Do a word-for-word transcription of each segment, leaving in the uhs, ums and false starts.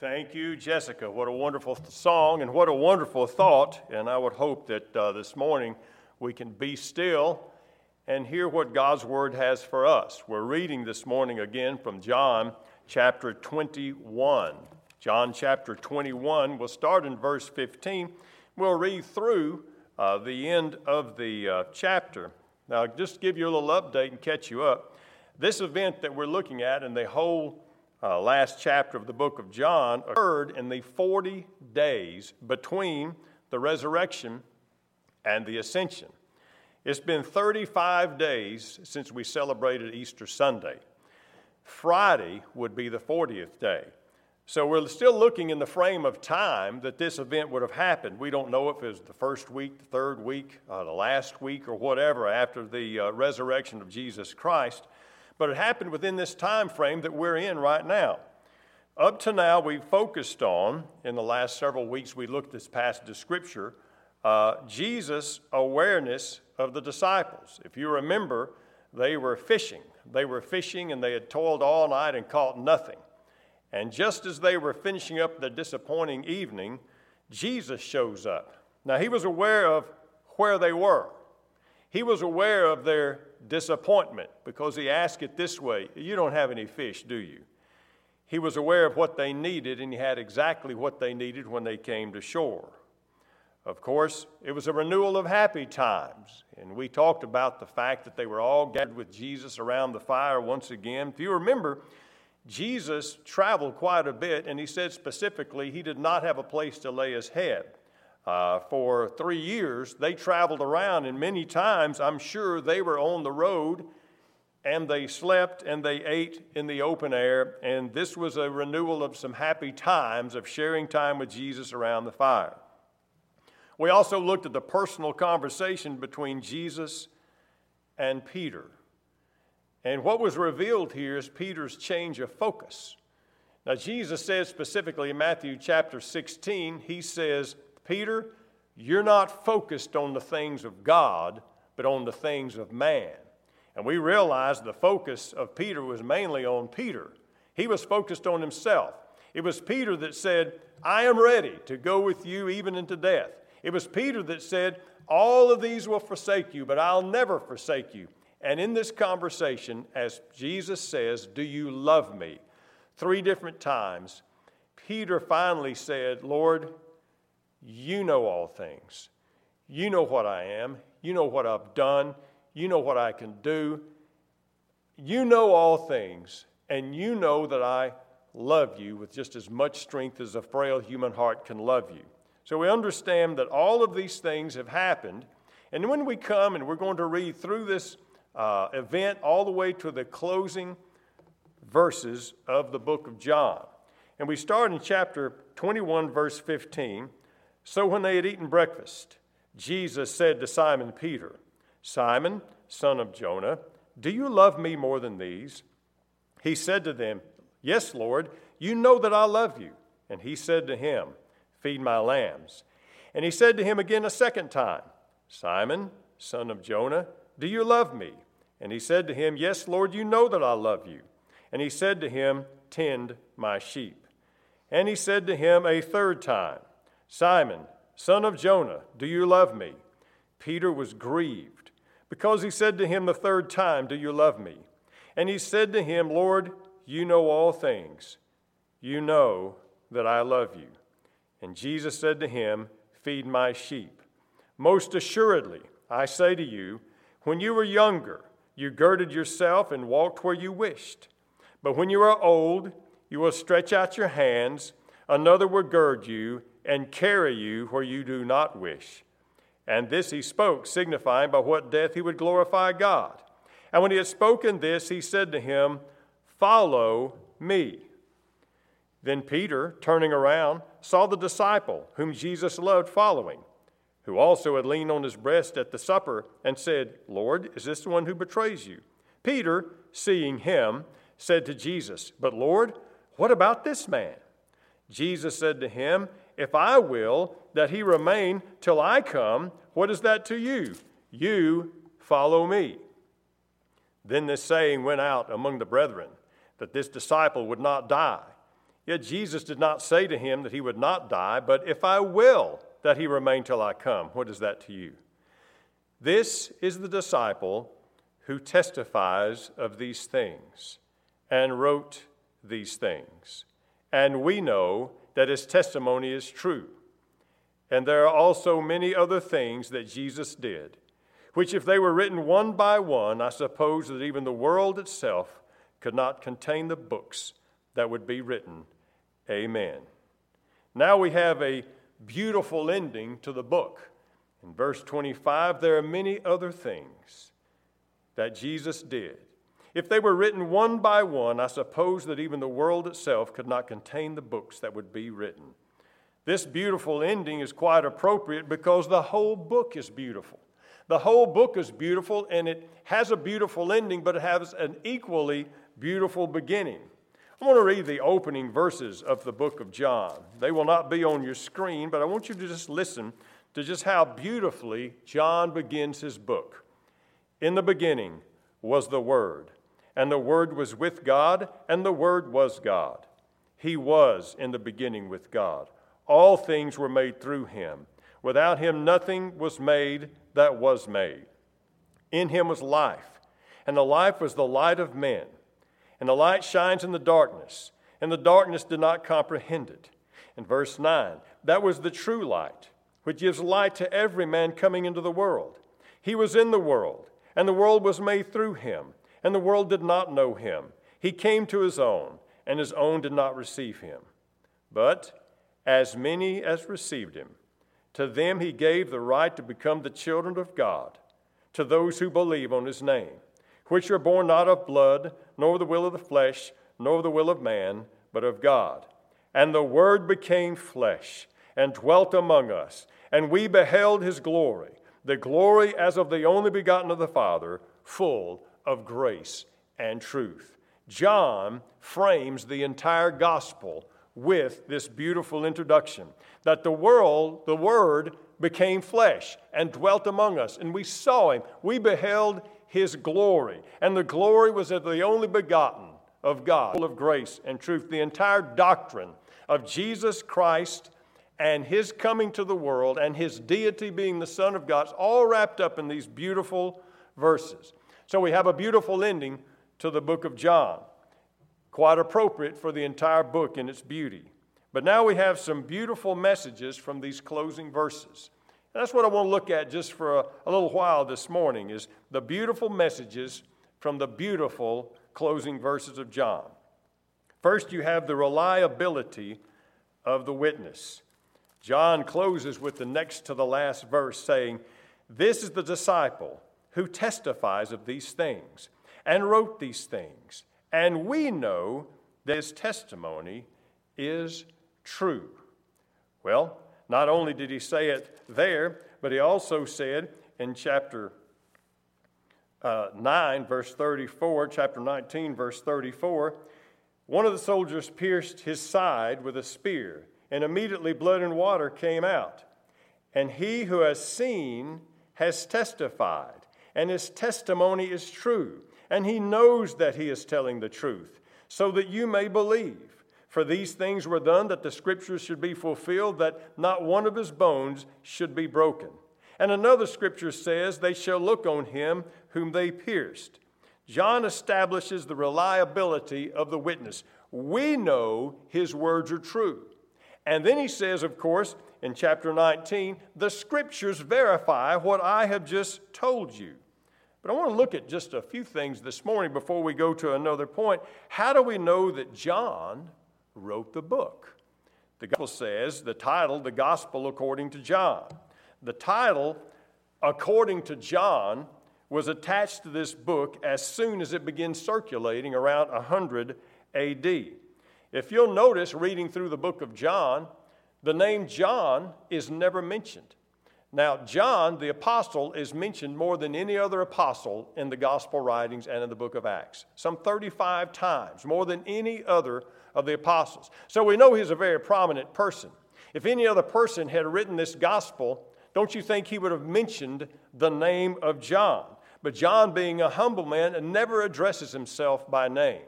Thank you, Jessica. What a wonderful th- song and what a wonderful thought. And I would hope that uh, this morning we can be still and hear what God's Word has for us. We're reading this morning again from John chapter twenty-one. John chapter twenty-one, we'll start in verse fifteen. We'll read through uh, the end of the uh, chapter. Now, just to give you a little update and catch you up, this event that we're looking at in the whole uh, last chapter of the book of John occurred in the forty days between the resurrection and the ascension. It's been thirty-five days since we celebrated Easter Sunday. Friday would be the fortieth day. So we're still looking in the frame of time that this event would have happened. We don't know if it was the first week, the third week, uh, the last week, or whatever after the uh, resurrection of Jesus Christ. But it happened within this time frame that we're in right now. Up to now, we've focused on, in the last several weeks, we looked at this passage of Scripture, uh, Jesus' awareness of the disciples. If you remember, they were fishing. They were fishing and they had toiled all night and caught nothing. And just as they were finishing up their disappointing evening, Jesus shows up. Now, he was aware of where they were. He was aware of their disappointment because he asked it this way, "You don't have any fish, do you?" He was aware of what they needed, and he had exactly what they needed when they came to shore. Of course, it was a renewal of happy times, and we talked about the fact that they were all gathered with Jesus around the fire once again. If you remember, Jesus traveled quite a bit, and he said specifically he did not have a place to lay his head. Uh, for three years, they traveled around, and many times, I'm sure, they were on the road, and they slept, and they ate in the open air, and this was a renewal of some happy times of sharing time with Jesus around the fire. We also looked at the personal conversation between Jesus and Peter. And what was revealed here is Peter's change of focus. Now, Jesus says specifically in Matthew chapter sixteen, he says, "Peter, you're not focused on the things of God, but on the things of man." And we realize the focus of Peter was mainly on Peter. He was focused on himself. It was Peter that said, "I am ready to go with you even into death." It was Peter that said, "All of these will forsake you, but I'll never forsake you." And in this conversation, as Jesus says, "Do you love me?" Three different times, Peter finally said, "Lord, you know all things. You know what I am. You know what I've done. You know what I can do. You know all things. And you know that I love you with just as much strength as a frail human heart can love you." So we understand that all of these things have happened. And when we come and we're going to read through this Uh, event all the way to the closing verses of the book of John. And we start in chapter twenty-one, verse fifteen. "So when they had eaten breakfast, Jesus said to Simon Peter, 'Simon, son of Jonah, do you love me more than these?' He said to them, 'Yes, Lord, you know that I love you.' And he said to him, 'Feed my lambs.' And he said to him again a second time, 'Simon, son of Jonah, do you love me?' And he said to him, 'Yes, Lord, you know that I love you.' And he said to him, 'Tend my sheep.' And he said to him a third time, 'Simon, son of Jonah, do you love me?' Peter was grieved, because he said to him the third time, 'Do you love me?' And he said to him, 'Lord, you know all things. You know that I love you.' And Jesus said to him, 'Feed my sheep. Most assuredly, I say to you, when you were younger, you girded yourself and walked where you wished. But when you are old, you will stretch out your hands, another will gird you and carry you where you do not wish.' And this he spoke, signifying by what death he would glorify God. And when he had spoken this, he said to him, 'Follow me.' Then Peter, turning around, saw the disciple whom Jesus loved following, who also had leaned on his breast at the supper, and said, 'Lord, is this the one who betrays you?' Peter, seeing him, said to Jesus, 'But Lord, what about this man?' Jesus said to him, 'If I will that he remain till I come, what is that to you? You follow me.' Then this saying went out among the brethren, that this disciple would not die. Yet Jesus did not say to him that he would not die, but if I will that he remain till I come, what is that to you? This is the disciple who testifies of these things and wrote these things. And we know that his testimony is true. And there are also many other things that Jesus did, which if they were written one by one, I suppose that even the world itself could not contain the books that would be written. Amen. Now we have a beautiful ending to the book. In verse twenty-five, there are many other things that Jesus did. If they were written one by one, I suppose that even the world itself could not contain the books that would be written. This beautiful ending is quite appropriate because the whole book is beautiful. The whole book is beautiful, and it has a beautiful ending, but it has an equally beautiful beginning. I want to read the opening verses of the book of John. They will not be on your screen, but I want you to just listen to just how beautifully John begins his book. In the beginning was the Word, and the Word was with God, and the Word was God. He was in the beginning with God. All things were made through him. Without him nothing was made that was made. In him was life, and the life was the light of men. And the light shines in the darkness, and the darkness did not comprehend it. In verse nine, that was the true light, which gives light to every man coming into the world. He was in the world, and the world was made through him, and the world did not know him. He came to his own, and his own did not receive him. But as many as received him, to them he gave the right to become the children of God, to those who believe on his name, which are born not of blood, nor the will of the flesh, nor the will of man, but of God. And the Word became flesh, and dwelt among us, and we beheld his glory, the glory as of the only begotten of the Father, full of grace and truth. John frames the entire gospel with this beautiful introduction, that the world, the Word, became flesh and dwelt among us, and we saw him. We beheld his glory, and the glory was of the only begotten of God, full of grace and truth. The entire doctrine of Jesus Christ and his coming to the world and his deity being the Son of God is all wrapped up in these beautiful verses. So we have a beautiful ending to the book of John. Quite appropriate for the entire book in its beauty. But now we have some beautiful messages from these closing verses. And that's what I want to look at just for a, a little while this morning, is the beautiful messages from the beautiful closing verses of John. First, you have the reliability of the witness. John closes with the next to the last verse saying, "This is the disciple who testifies of these things and wrote these things. And we know that his testimony is true." Well, not only did he say it there, but he also said in chapter uh, nine, verse thirty-four, chapter nineteen, verse thirty-four, one of the soldiers pierced his side with a spear, and immediately blood and water came out. And he who has seen has testified, and his testimony is true. And he knows that he is telling the truth, so that you may believe. For these things were done that the scriptures should be fulfilled, that not one of his bones should be broken. And another scripture says, "They shall look on him whom they pierced." John establishes the reliability of the witness. We know his words are true. And then he says, of course, in chapter nineteen, "The scriptures verify what I have just told you." But I want to look at just a few things this morning before we go to another point. How do we know that John wrote the book? The gospel says, the title, The Gospel According to John. The title, According to John, was attached to this book as soon as it began circulating around one hundred A D. If you'll notice, reading through the book of John, the name John is never mentioned. Now, John, the apostle, is mentioned more than any other apostle in the gospel writings and in the book of Acts. Some thirty-five times, more than any other of the apostles. So we know he's a very prominent person. If any other person had written this gospel, don't you think he would have mentioned the name of John? But John, being a humble man, never addresses himself by name.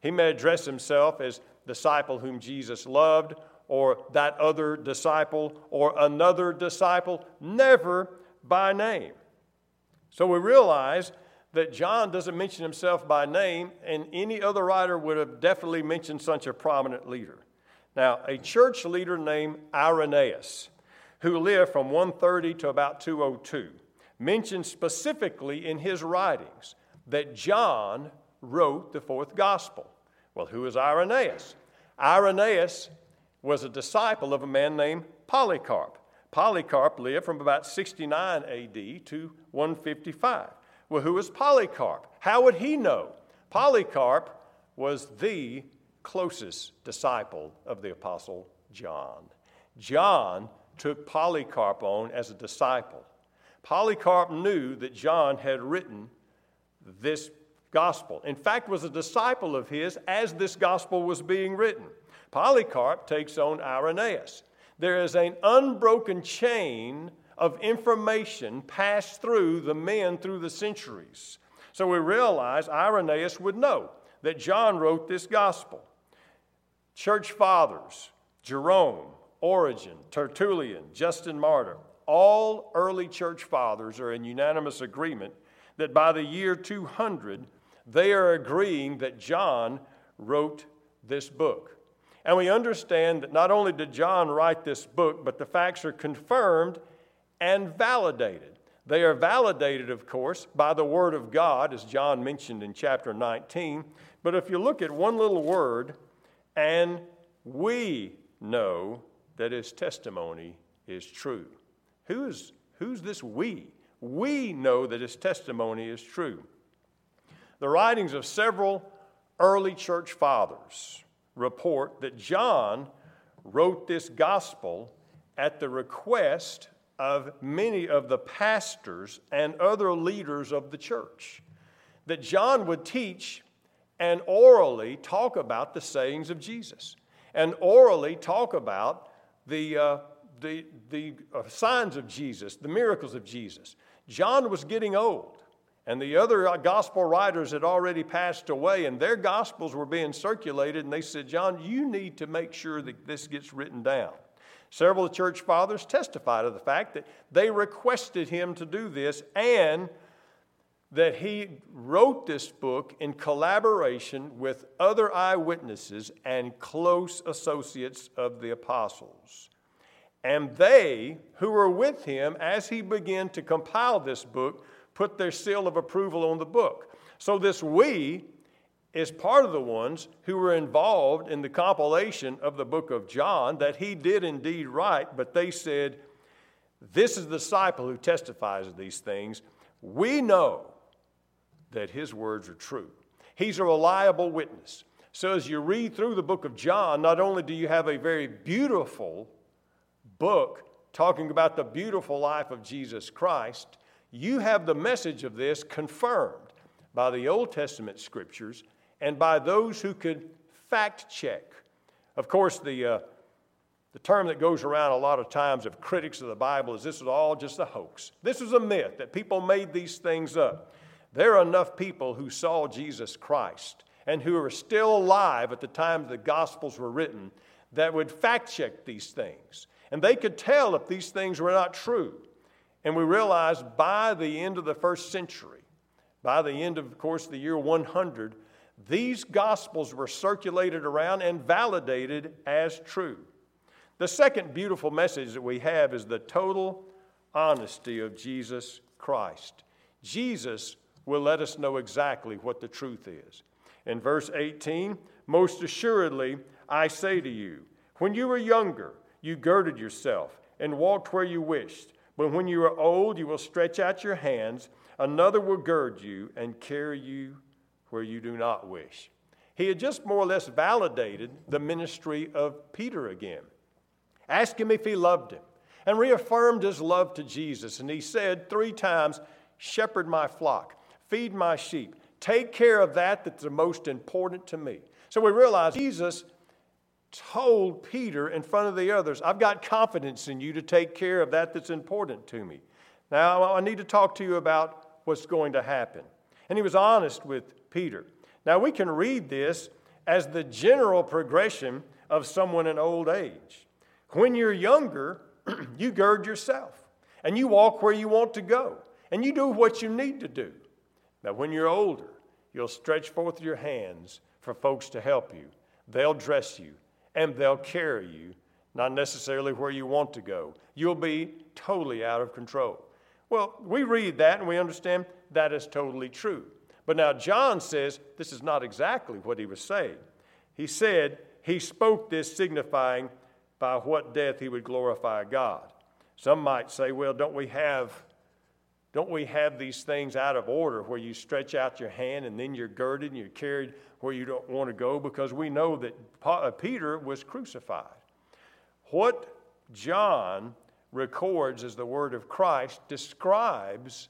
He may address himself as disciple whom Jesus loved, or that other disciple, or another disciple, never by name. So we realize that John doesn't mention himself by name, and any other writer would have definitely mentioned such a prominent leader. Now, a church leader named Irenaeus, who lived from one thirty to about two oh two, mentioned specifically in his writings that John wrote the fourth gospel. Well, who is Irenaeus? Irenaeus was a disciple of a man named Polycarp. Polycarp lived from about sixty-nine A D to one fifty-five. Well, who is Polycarp? How would he know? Polycarp was the closest disciple of the Apostle John. John took Polycarp on as a disciple. Polycarp knew that John had written this gospel. In fact, was a disciple of his as this gospel was being written. Polycarp takes on Irenaeus. There is an unbroken chain of information passed through the men through the centuries. So we realize Irenaeus would know that John wrote this gospel. Church fathers, Jerome, Origen, Tertullian, Justin Martyr, all early church fathers are in unanimous agreement that by the year two hundred, they are agreeing that John wrote this book. And we understand that not only did John write this book, but the facts are confirmed and validated. They are validated, of course, by the Word of God, as John mentioned in chapter nineteen. But if you look at one little word, and we know that his testimony is true. Who's, who's this we? We know that his testimony is true. The writings of several early church fathers report that John wrote this gospel at the request of many of the pastors and other leaders of the church, that John would teach and orally talk about the sayings of Jesus, and orally talk about the uh, the, the signs of Jesus, the miracles of Jesus. John was getting old, and the other gospel writers had already passed away, and their gospels were being circulated, and they said, John, you need to make sure that this gets written down. Several church fathers testified to the fact that they requested him to do this, and that he wrote this book in collaboration with other eyewitnesses and close associates of the apostles. And they, who were with him as he began to compile this book, put their seal of approval on the book. So this we is part of the ones who were involved in the compilation of the book of John that he did indeed write, but they said, this is the disciple who testifies of these things. We know that his words are true. He's a reliable witness. So as you read through the book of John, not only do you have a very beautiful book talking about the beautiful life of Jesus Christ, you have the message of this confirmed by the Old Testament scriptures and by those who could fact check. Of course, the uh, the term that goes around a lot of times of critics of the Bible is this is all just a hoax. This is a myth that people made these things up. There are enough people who saw Jesus Christ and who are still alive at the time the Gospels were written that would fact check these things. And they could tell if these things were not true. And we realize by the end of the first century, by the end of, of course, the year one hundred, these Gospels were circulated around and validated as true. The second beautiful message that we have is the total honesty of Jesus Christ. Jesus will let us know exactly what the truth is. In verse eighteen, most assuredly, I say to you, when you were younger, you girded yourself and walked where you wished. But when you are old, you will stretch out your hands. Another will gird you and carry you where you do not wish. He had just more or less validated the ministry of Peter again. Asked him if he loved him and reaffirmed his love to Jesus. And he said three times, shepherd my flock, feed my sheep, take care of that that's the most important to me. So we realize Jesus told Peter in front of the others, I've got confidence in you to take care of that that's important to me. Now, I need to talk to you about what's going to happen. And he was honest with Peter. Now, we can read this as the general progression of someone in old age. When you're younger, you gird yourself, and you walk where you want to go, and you do what you need to do. Now, when you're older, you'll stretch forth your hands for folks to help you. They'll dress you, and they'll carry you, not necessarily where you want to go. You'll be totally out of control. Well, we read that, and we understand that is totally true. But now John says this is not exactly what he was saying. He said he spoke this signifying by what death he would glorify God. Some might say, well, don't we have, don't we have these things out of order where you stretch out your hand and then you're girded and you're carried where you don't want to go? Because we know that Peter was crucified. What John records as the word of Christ describes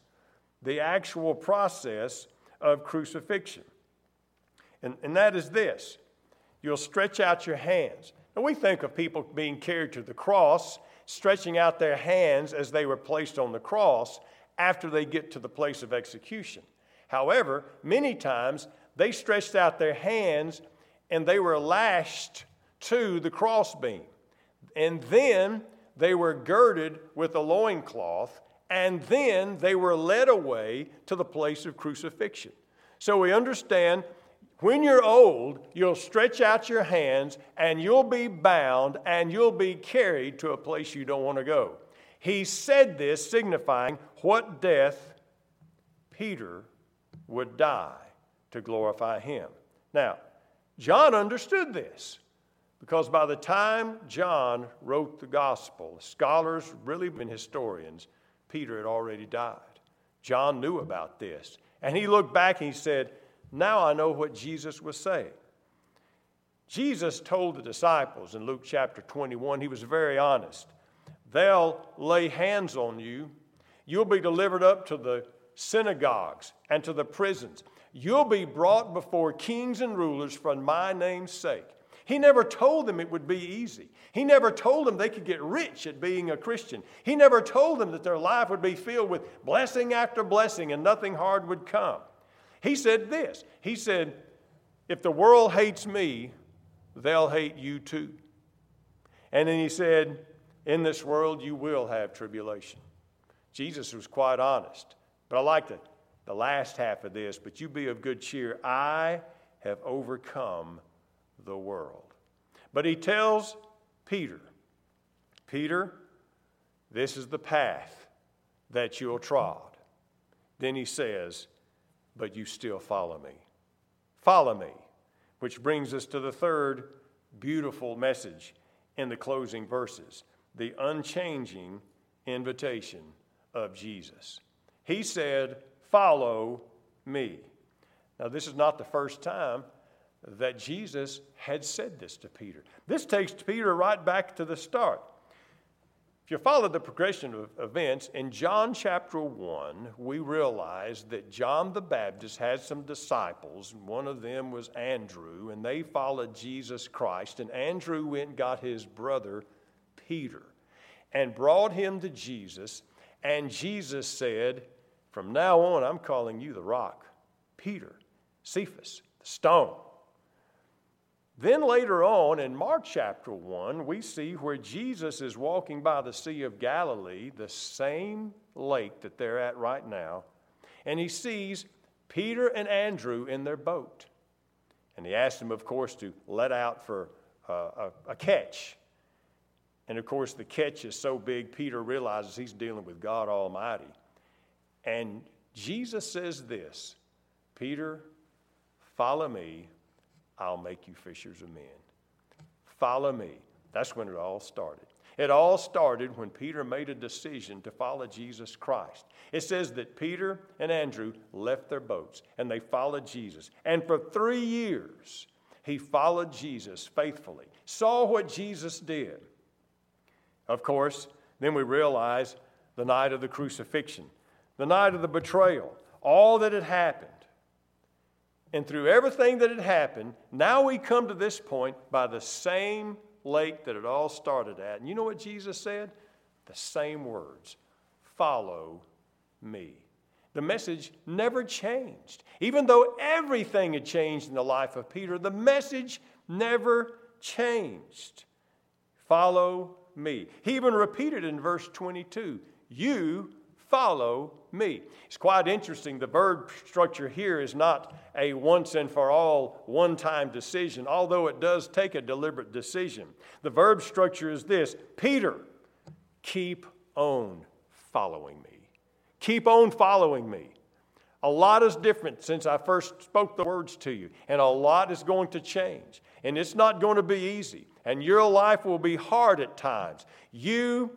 the actual process of crucifixion. And, and that is this. You'll stretch out your hands. Now we think of people being carried to the cross, stretching out their hands as they were placed on the cross after they get to the place of execution. However, many times they stretched out their hands and they were lashed to the crossbeam. And then they were girded with a loincloth, and then they were led away to the place of crucifixion. So we understand when you're old, you'll stretch out your hands, and you'll be bound, and you'll be carried to a place you don't want to go. He said this signifying what death Peter would die to glorify him. Now, John understood this, because by the time John wrote the gospel, scholars, really been historians, Peter had already died. John knew about this. And he looked back and he said, now I know what Jesus was saying. Jesus told the disciples in Luke chapter twenty-one, he was very honest. They'll lay hands on you. You'll be delivered up to the synagogues and to the prisons. You'll be brought before kings and rulers for my name's sake. He never told them it would be easy. He never told them they could get rich at being a Christian. He never told them that their life would be filled with blessing after blessing and nothing hard would come. He said this. He said, if the world hates me, they'll hate you too. And then he said, in this world you will have tribulation. Jesus was quite honest. But I like the, the last half of this. But you be of good cheer. I have overcome the world. But he tells Peter, Peter, this is the path that you'll trod. Then he says, but you still follow me. Follow me. Which brings us to the third beautiful message in the closing verses, the unchanging invitation of Jesus. He said, follow me. Now, this is not the first time that Jesus had said this to Peter. This takes Peter right back to the start. If you follow the progression of events, in John chapter one, we realize that John the Baptist had some disciples. One of them was Andrew, and they followed Jesus Christ. And Andrew went and got his brother Peter and brought him to Jesus. And Jesus said, from now on, I'm calling you the rock, Peter, Cephas, the stone. Then later on in Mark chapter one, we see where Jesus is walking by the Sea of Galilee, the same lake that they're at right now, and he sees Peter and Andrew in their boat. And he asks them, of course, to let out for uh, a, a catch. And, of course, the catch is so big, Peter realizes he's dealing with God Almighty. And Jesus says this, Peter, follow me. I'll make you fishers of men. Follow me. That's when it all started. It all started when Peter made a decision to follow Jesus Christ. It says that Peter and Andrew left their boats and they followed Jesus. And for three years, he followed Jesus faithfully, saw what Jesus did. Of course, then we realize the night of the crucifixion, the night of the betrayal, all that had happened. And through everything that had happened, now we come to this point by the same lake that it all started at. And you know what Jesus said? The same words, follow me. The message never changed. Even though everything had changed in the life of Peter, the message never changed. Follow me. He even repeated in verse twenty-two, you follow me. It's quite interesting. The verb structure here is not a once and for all, one-time decision, although it does take a deliberate decision. The verb structure is this: Peter, keep on following me. Keep on following me. A lot is different since I first spoke the words to you, and a lot is going to change, and it's not going to be easy, and your life will be hard at times. You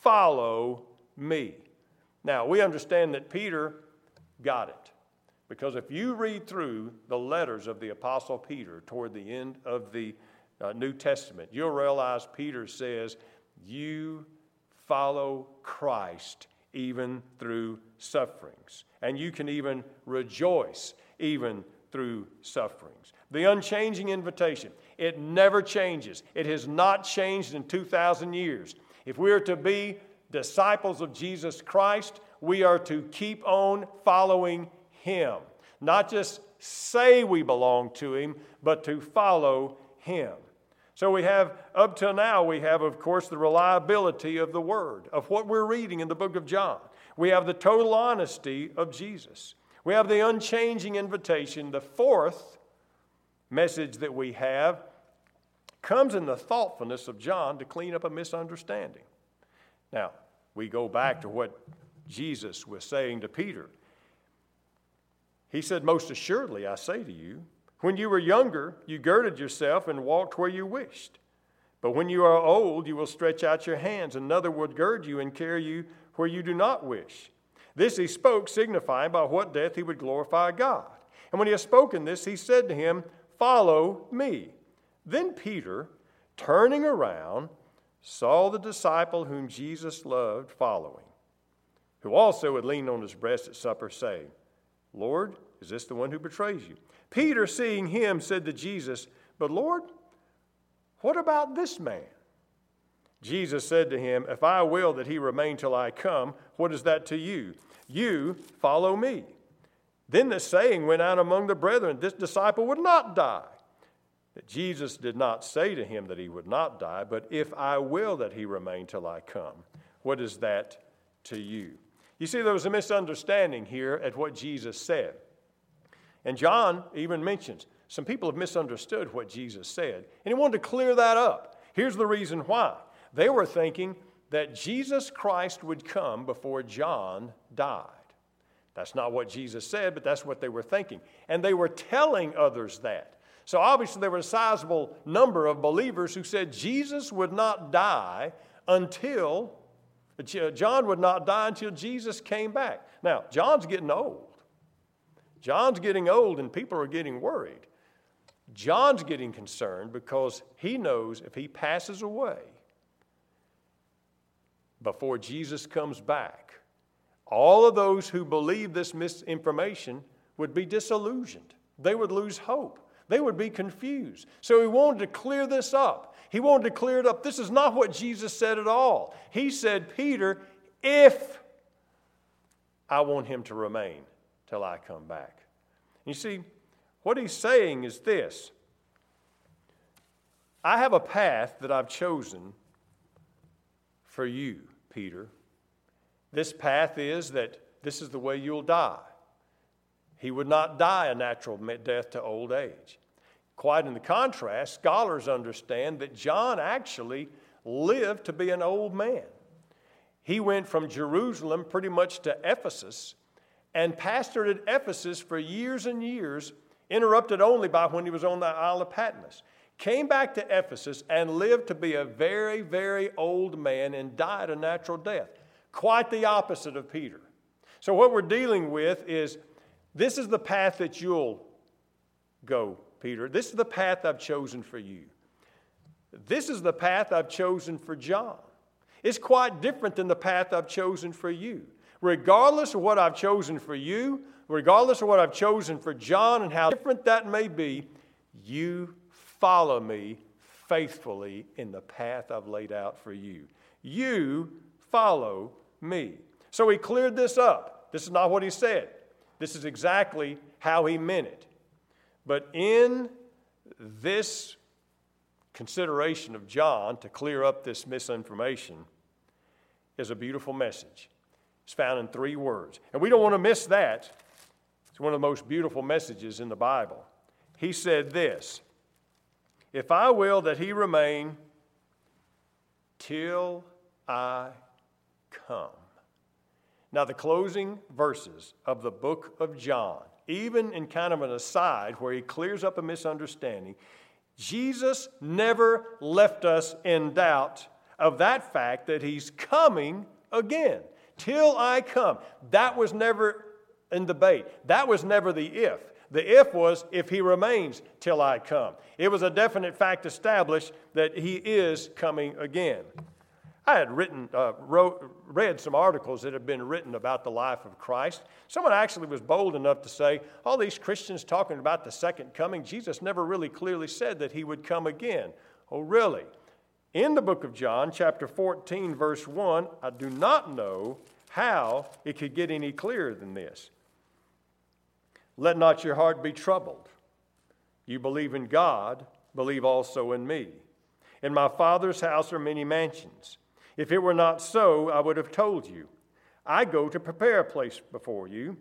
follow me. Now, we understand that Peter got it, because if you read through the letters of the Apostle Peter toward the end of the uh, New Testament, you'll realize Peter says, you follow Christ even through sufferings. And you can even rejoice even through sufferings. The unchanging invitation, it never changes. It has not changed in two thousand years. If we are to be disciples of Jesus Christ, we are to keep on following Him. Not just say we belong to Him, but to follow Him. So we have, up till now, we have, of course, the reliability of the Word, of what we're reading in the book of John. We have the total honesty of Jesus. We have the unchanging invitation. The fourth message that we have comes in the thoughtfulness of John to clean up a misunderstanding. Now, we go back to what Jesus was saying to Peter. He said, most assuredly, I say to you, when you were younger, you girded yourself and walked where you wished. But when you are old, you will stretch out your hands, and another will gird you and carry you where you do not wish. This he spoke, signifying by what death he would glorify God. And when he had spoken this, he said to him, follow me. Then Peter, turning around, saw the disciple whom Jesus loved following, who also had leaned on his breast at supper, saying, Lord, is this the one who betrays you? Peter, seeing him, said to Jesus, but Lord, what about this man? Jesus said to him, if I will that he remain till I come, what is that to you? You follow me. Then the saying went out among the brethren, this disciple would not die. That Jesus did not say to him that he would not die, but if I will that he remain till I come, what is that to you? You see, there was a misunderstanding here at what Jesus said. And John even mentions some people have misunderstood what Jesus said, and he wanted to clear that up. Here's the reason why. They were thinking that Jesus Christ would come before John died. That's not what Jesus said, but that's what they were thinking. And they were telling others that. So obviously there were a sizable number of believers who said Jesus would not die until, John would not die until Jesus came back. Now, John's getting old. John's getting old and people are getting worried. John's getting concerned because he knows if he passes away before Jesus comes back, all of those who believe this misinformation would be disillusioned. They would lose hope. They would be confused. So he wanted to clear this up. He wanted to clear it up. This is not what Jesus said at all. He said, Peter, if I want him to remain till I come back. You see, what he's saying is this. I have a path that I've chosen for you, Peter. This path is that this is the way you'll die. He would not die a natural death to old age. Quite in the contrast, scholars understand that John actually lived to be an old man. He went from Jerusalem pretty much to Ephesus and pastored at Ephesus for years and years, interrupted only by when he was on the Isle of Patmos. Came back to Ephesus and lived to be a very, very old man and died a natural death. Quite the opposite of Peter. So what we're dealing with is, this is the path that you'll go, Peter. This is the path I've chosen for you. This is the path I've chosen for John. It's quite different than the path I've chosen for you. Regardless of what I've chosen for you, regardless of what I've chosen for John and how different that may be, you follow me faithfully in the path I've laid out for you. You follow me. So he cleared this up. This is not what he said. This is exactly how he meant it. But in this consideration of John to clear up this misinformation is a beautiful message. It's found in three words. And we don't want to miss that. It's one of the most beautiful messages in the Bible. He said this, "If I will that he remain till I come." Now, the closing verses of the book of John, even in kind of an aside where he clears up a misunderstanding, Jesus never left us in doubt of that fact that he's coming again. Till I come. That was never in debate. That was never the if. The if was, if he remains till I come. It was a definite fact established that he is coming again. I had written, uh, wrote, read some articles that had been written about the life of Christ. Someone actually was bold enough to say, all these Christians talking about the second coming, Jesus never really clearly said that he would come again. Oh, really? In the book of John, chapter fourteen, verse one, I do not know how it could get any clearer than this. Let not your heart be troubled. You believe in God, believe also in me. In my Father's house are many mansions. If it were not so, I would have told you. I go to prepare a place before you.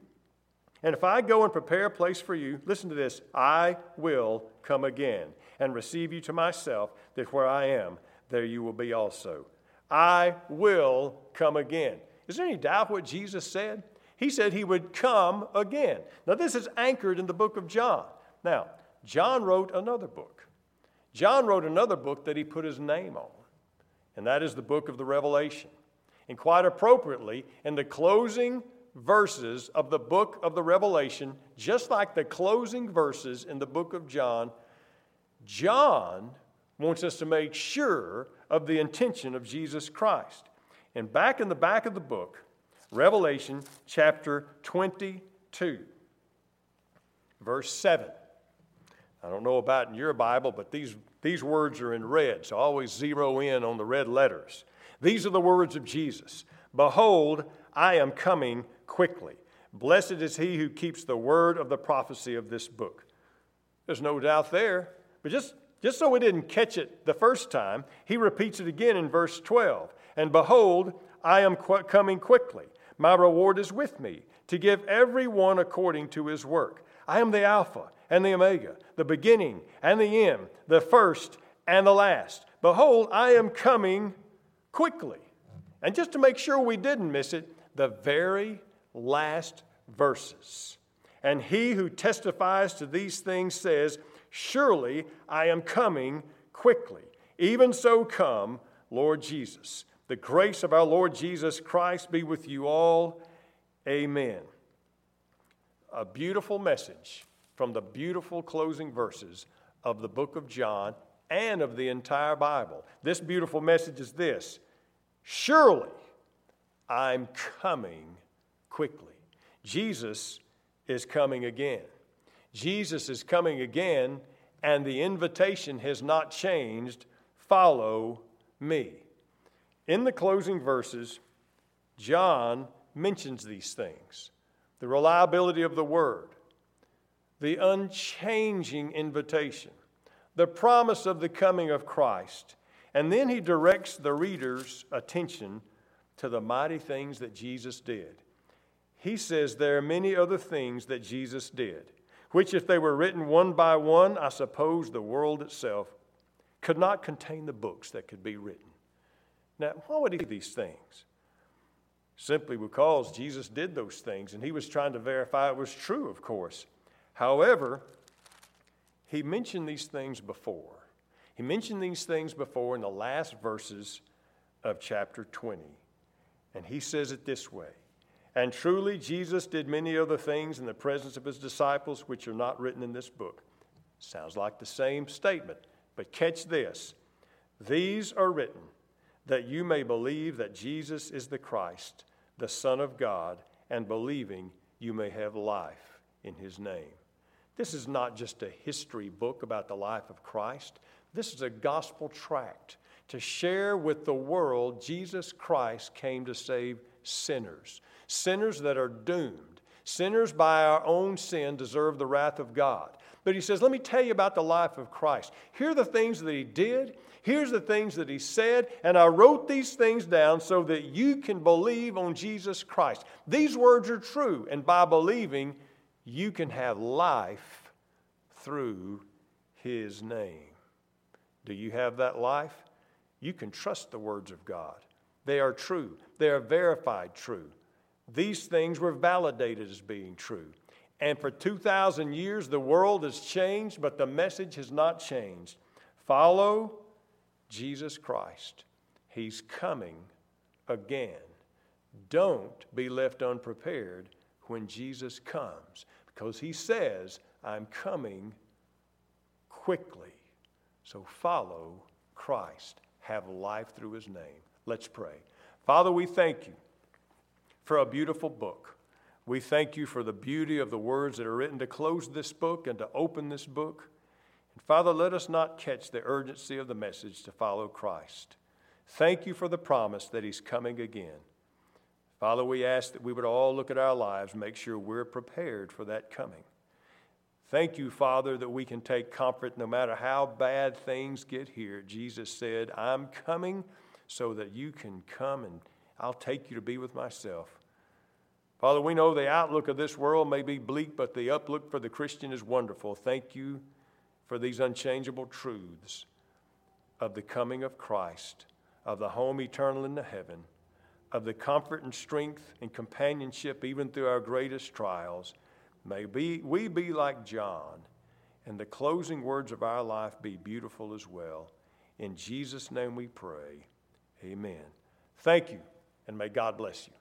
And if I go and prepare a place for you, listen to this, I will come again and receive you to myself, that where I am, there you will be also. I will come again. Is there any doubt what Jesus said? He said he would come again. Now, this is anchored in the book of John. Now, John wrote another book. John wrote another book that he put his name on, and that is the book of the Revelation. And quite appropriately, in the closing verses of the book of the Revelation, just like the closing verses in the book of John, John wants us to make sure of the intention of Jesus Christ. And back in the back of the book, Revelation chapter twenty-two, verse seven. I don't know about in your Bible, but these, these words are in red, so always zero in on the red letters. These are the words of Jesus. Behold, I am coming quickly. Blessed is he who keeps the word of the prophecy of this book. There's no doubt there, but just, just so we didn't catch it the first time, he repeats it again in verse twelve. And behold, I am qu- coming quickly. My reward is with me, to give everyone according to his work. I am the Alpha and the Omega, the beginning and the end, the first and the last. Behold, I am coming quickly. And just to make sure we didn't miss it, the very last verses. And he who testifies to these things says, surely I am coming quickly. Even so come, Lord Jesus. The grace of our Lord Jesus Christ be with you all. Amen. A beautiful message from the beautiful closing verses of the book of John and of the entire Bible. This beautiful message is this: surely I'm coming quickly. Jesus is coming again. Jesus is coming again, and the invitation has not changed. Follow me. In the closing verses, John mentions these things: the reliability of the word, the unchanging invitation, the promise of the coming of Christ, and then he directs the reader's attention to the mighty things that Jesus did. He says there are many other things that Jesus did, which if they were written one by one, I suppose the world itself could not contain the books that could be written. Now, why would he do these things? Simply because Jesus did those things, and he was trying to verify it was true, of course. However, he mentioned these things before. He mentioned these things before in the last verses of chapter twenty. And he says it this way: and truly Jesus did many other things in the presence of his disciples, which are not written in this book. Sounds like the same statement, but catch this. These are written that you may believe that Jesus is the Christ, the Son of God, and believing you may have life in his name. This is not just a history book about the life of Christ. This is a gospel tract to share with the world Jesus Christ came to save sinners. sinners that are doomed. Sinners by our own sin deserve the wrath of God. But he says, let me tell you about the life of Christ. Here are the things that he did. Here's the things that he said. And I wrote these things down so that you can believe on Jesus Christ. These words are true. And by believing, you can have life through his name. Do you have that life? You can trust the words of God. They are true. They are verified true. These things were validated as being true. And for two thousand years, the world has changed, but the message has not changed. Follow Jesus Christ. He's coming again. Don't be left unprepared when Jesus comes, because he says, I'm coming quickly. So follow Christ. Have life through his name. Let's pray. Father, we thank you for a beautiful book. We thank you for the beauty of the words that are written to close this book and to open this book. And Father, let us not catch the urgency of the message to follow Christ. Thank you for the promise that he's coming again. Father, we ask that we would all look at our lives, make sure we're prepared for that coming. Thank you, Father, that we can take comfort no matter how bad things get here. Jesus said, I'm coming so that you can come and I'll take you to be with myself. Father, we know the outlook of this world may be bleak, but the uplook for the Christian is wonderful. Thank you for these unchangeable truths of the coming of Christ, of the home eternal in the heaven, of the comfort and strength and companionship even through our greatest trials. May be, we be like John, and the closing words of our life be beautiful as well. In Jesus' name we pray. Amen. Thank you, and may God bless you.